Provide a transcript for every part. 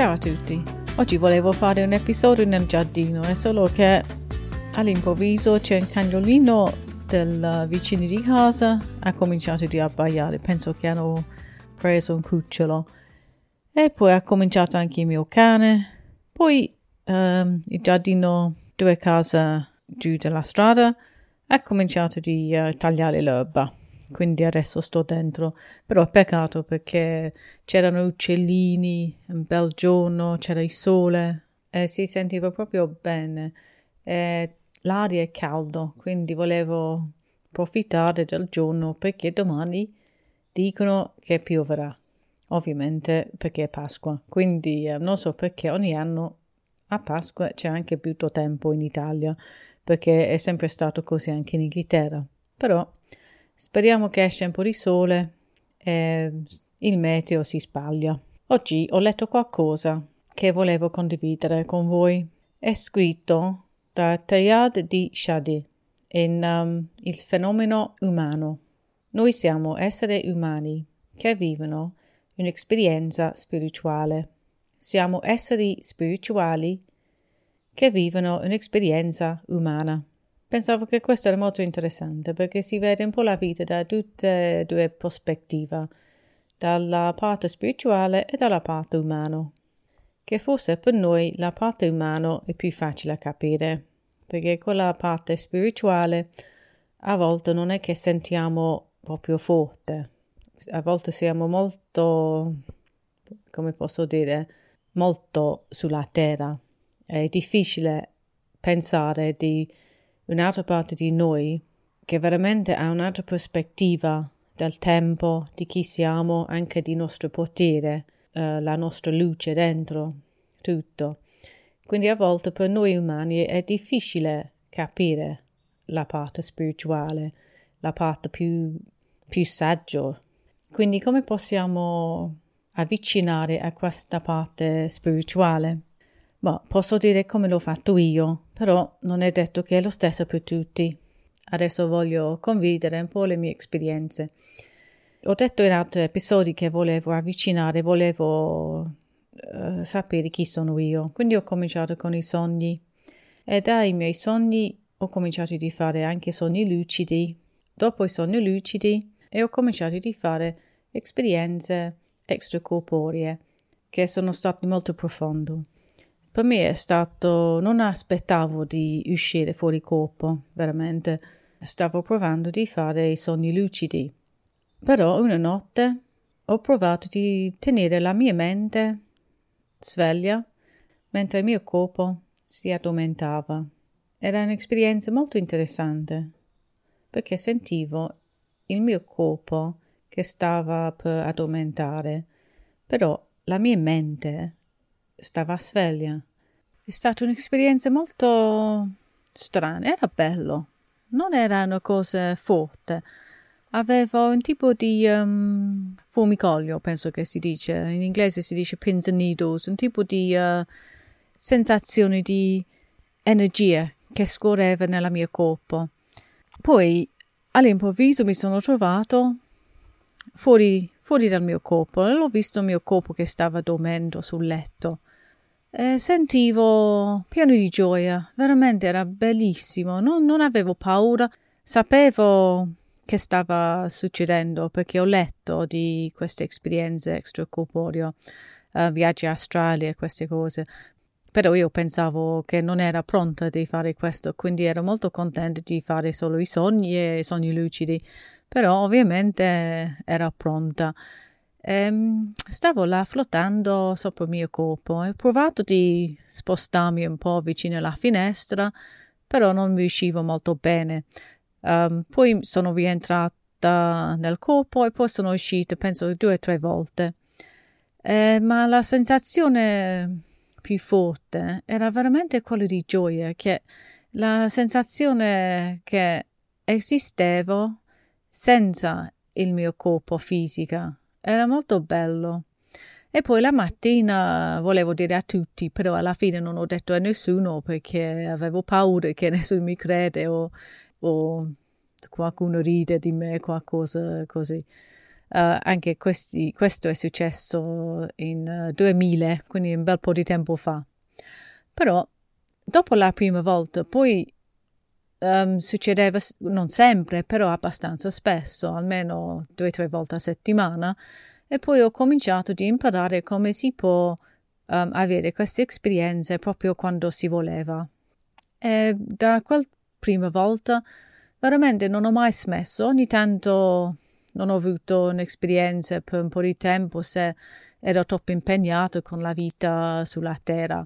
Ciao a tutti, oggi volevo fare un episodio nel giardino, è solo che all'improvviso c'è un cagnolino del vicino di casa ha cominciato di abbaiare, penso che hanno preso un cucciolo e poi ha cominciato anche il mio cane, poi il giardino due case giù dalla strada ha cominciato di tagliare l'erba, quindi adesso sto dentro, però è peccato perché c'erano uccellini, un bel giorno, c'era il sole e si sentiva proprio bene e l'aria è calda, quindi volevo approfittare del giorno perché domani dicono che pioverà, ovviamente perché è Pasqua, quindi non so perché ogni anno a Pasqua c'è anche più tempo in Italia, perché è sempre stato così anche in Inghilterra, però speriamo che esce un po' di sole e il meteo si sbaglia. Oggi ho letto qualcosa che volevo condividere con voi. È scritto da Teilhard de Chardin in Il fenomeno umano. Noi siamo esseri umani che vivono un'esperienza spirituale. Siamo esseri spirituali che vivono un'esperienza umana. Pensavo che questo era molto interessante perché si vede un po' la vita da tutte e due prospettive, dalla parte spirituale e dalla parte umana, che forse per noi la parte umana è più facile da capire, perché con la parte spirituale a volte non è che sentiamo proprio forte, a volte siamo molto, come posso dire, molto sulla terra, è difficile pensare di un'altra parte di noi che veramente ha un'altra prospettiva del tempo, di chi siamo, anche di nostro potere, la nostra luce dentro, tutto. Quindi a volte per noi umani è difficile capire la parte spirituale, la parte più saggia. Quindi come possiamo avvicinare a questa parte spirituale? Ma posso dire come l'ho fatto io, però non è detto che è lo stesso per tutti. Adesso voglio condividere un po' le mie esperienze. Ho detto in altri episodi che volevo avvicinare, volevo sapere chi sono io. Quindi ho cominciato con i sogni e dai miei sogni ho cominciato di fare anche sogni lucidi. Dopo i sogni lucidi ho cominciato di fare esperienze extracorporee che sono state molto profonde. Per me è stato, non aspettavo di uscire fuori corpo, veramente. Stavo provando di fare i sogni lucidi. Però una notte ho provato di tenere la mia mente sveglia mentre il mio corpo si addormentava. Era un'esperienza molto interessante perché sentivo il mio corpo che stava per addormentare, però la mia mente stava sveglia. È stata un'esperienza molto strana, era bello, non erano cose forti. Avevo un tipo di formicolio, penso che si dice, in inglese si dice pins and needles, un tipo di sensazione di energia che scorreva nella mia corpo. Poi all'improvviso mi sono trovato fuori dal mio corpo, e l'ho visto il mio corpo che stava dormendo sul letto. E sentivo pieno di gioia, veramente era bellissimo, non avevo paura, sapevo che stava succedendo perché ho letto di queste esperienze extracorporee, viaggi astrali e queste cose, però io pensavo che non era pronta di fare questo, quindi ero molto contenta di fare solo i sogni e i sogni lucidi, però ovviamente era pronta. Stavo là flottando sopra il mio corpo e ho provato di spostarmi un po' vicino alla finestra, però non riuscivo molto bene. Poi sono rientrata nel corpo e poi sono uscita, penso, 2 o 3 volte. Ma la sensazione più forte era veramente quella di gioia, che la sensazione che esistevo senza il mio corpo fisico. Era molto bello. E poi la mattina volevo dire a tutti, però alla fine non ho detto a nessuno perché avevo paura che nessuno mi crede o qualcuno ride di me, qualcosa così. anche questo è successo in 2000, quindi un bel po' di tempo fa. Però dopo la prima volta poi succedeva, non sempre, però abbastanza spesso, almeno 2 o 3 volte a settimana, e poi ho cominciato di imparare come si può avere queste esperienze proprio quando si voleva. E da quella prima volta veramente non ho mai smesso. Ogni tanto non ho avuto un'esperienza per un po' di tempo se ero troppo impegnato con la vita sulla terra,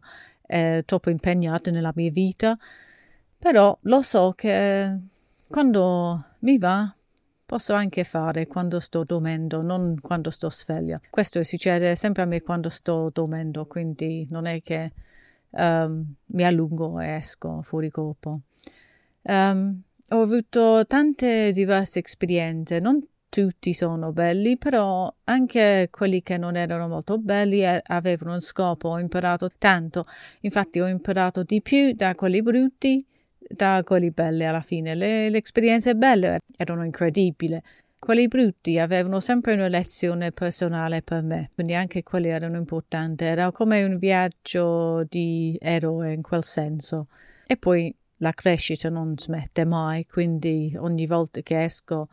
troppo impegnato nella mia vita, però lo so che quando mi va posso anche fare quando sto dormendo, non quando sto sveglia. Questo succede sempre a me quando sto dormendo, quindi non è che mi allungo e esco fuori corpo. Ho avuto tante diverse esperienze, non tutti sono belli, però anche quelli che non erano molto belli avevano un scopo. Ho imparato tanto, infatti ho imparato di più da quelli brutti, da quelli belli alla fine. Le esperienze belle erano incredibili, quelli brutti avevano sempre una lezione personale per me, quindi anche quelli erano importanti. Era come un viaggio di eroe in quel senso. E poi la crescita non smette mai, quindi ogni volta che esco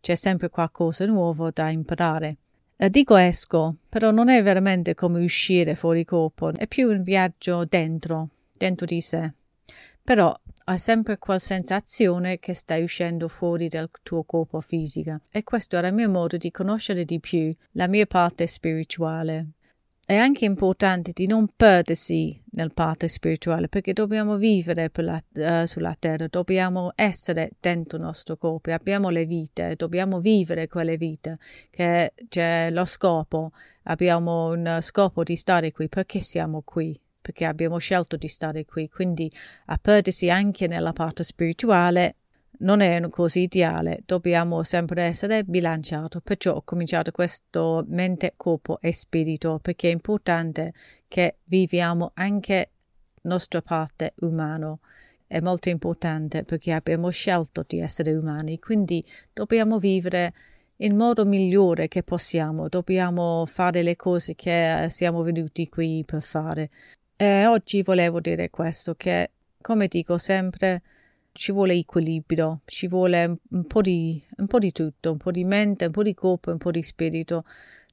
c'è sempre qualcosa nuovo da imparare. Dico esco, però non è veramente come uscire fuori corpo, è più un viaggio dentro di sé. Però hai sempre quella sensazione che stai uscendo fuori dal tuo corpo fisico, e questo era il mio modo di conoscere di più la mia parte spirituale. È anche importante di non perdersi nel parte spirituale, perché dobbiamo vivere sulla terra, dobbiamo essere dentro il nostro corpo, abbiamo le vite, dobbiamo vivere quelle vite, che c'è lo scopo, abbiamo un scopo di stare qui, perché siamo qui, perché abbiamo scelto di stare qui, quindi a perdersi anche nella parte spirituale non è una cosa ideale, dobbiamo sempre essere bilanciati. Perciò ho cominciato questo mente, corpo e spirito, perché è importante che viviamo anche la nostra parte umana, è molto importante perché abbiamo scelto di essere umani, quindi dobbiamo vivere in modo migliore che possiamo, dobbiamo fare le cose che siamo venuti qui per fare. E oggi volevo dire questo, che come dico sempre ci vuole equilibrio, ci vuole un po' di tutto, un po' di mente, un po' di corpo, un po' di spirito.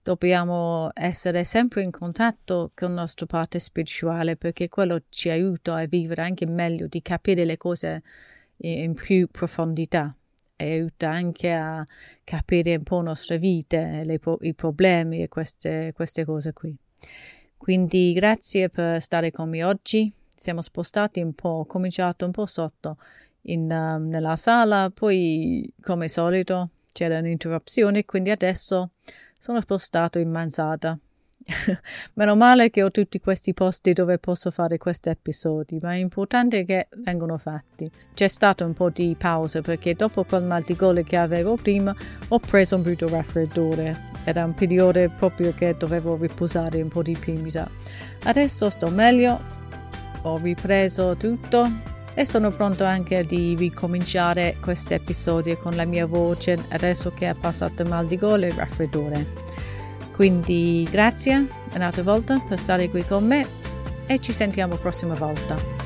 Dobbiamo essere sempre in contatto con la nostra parte spirituale, perché quello ci aiuta a vivere anche meglio, di capire le cose in più profondità, e aiuta anche a capire un po' la nostra vita, i problemi e queste cose qui. Quindi grazie per stare con me oggi. Siamo spostati un po', ho cominciato un po' sotto nella sala, poi come solito c'era un'interruzione, quindi adesso sono spostato in mansarda. Meno male che ho tutti questi posti dove posso fare questi episodi, ma è importante che vengano fatti. C'è stato un po' di pausa perché dopo quel mal di gola che avevo prima ho preso un brutto raffreddore. Era un periodo proprio che dovevo riposare un po' di più, mi sa. Adesso sto meglio, ho ripreso tutto e sono pronto anche di ricominciare questo episodio con la mia voce adesso che è passato mal di gola e raffreddore. Quindi grazie un'altra volta per stare qui con me e ci sentiamo prossima volta.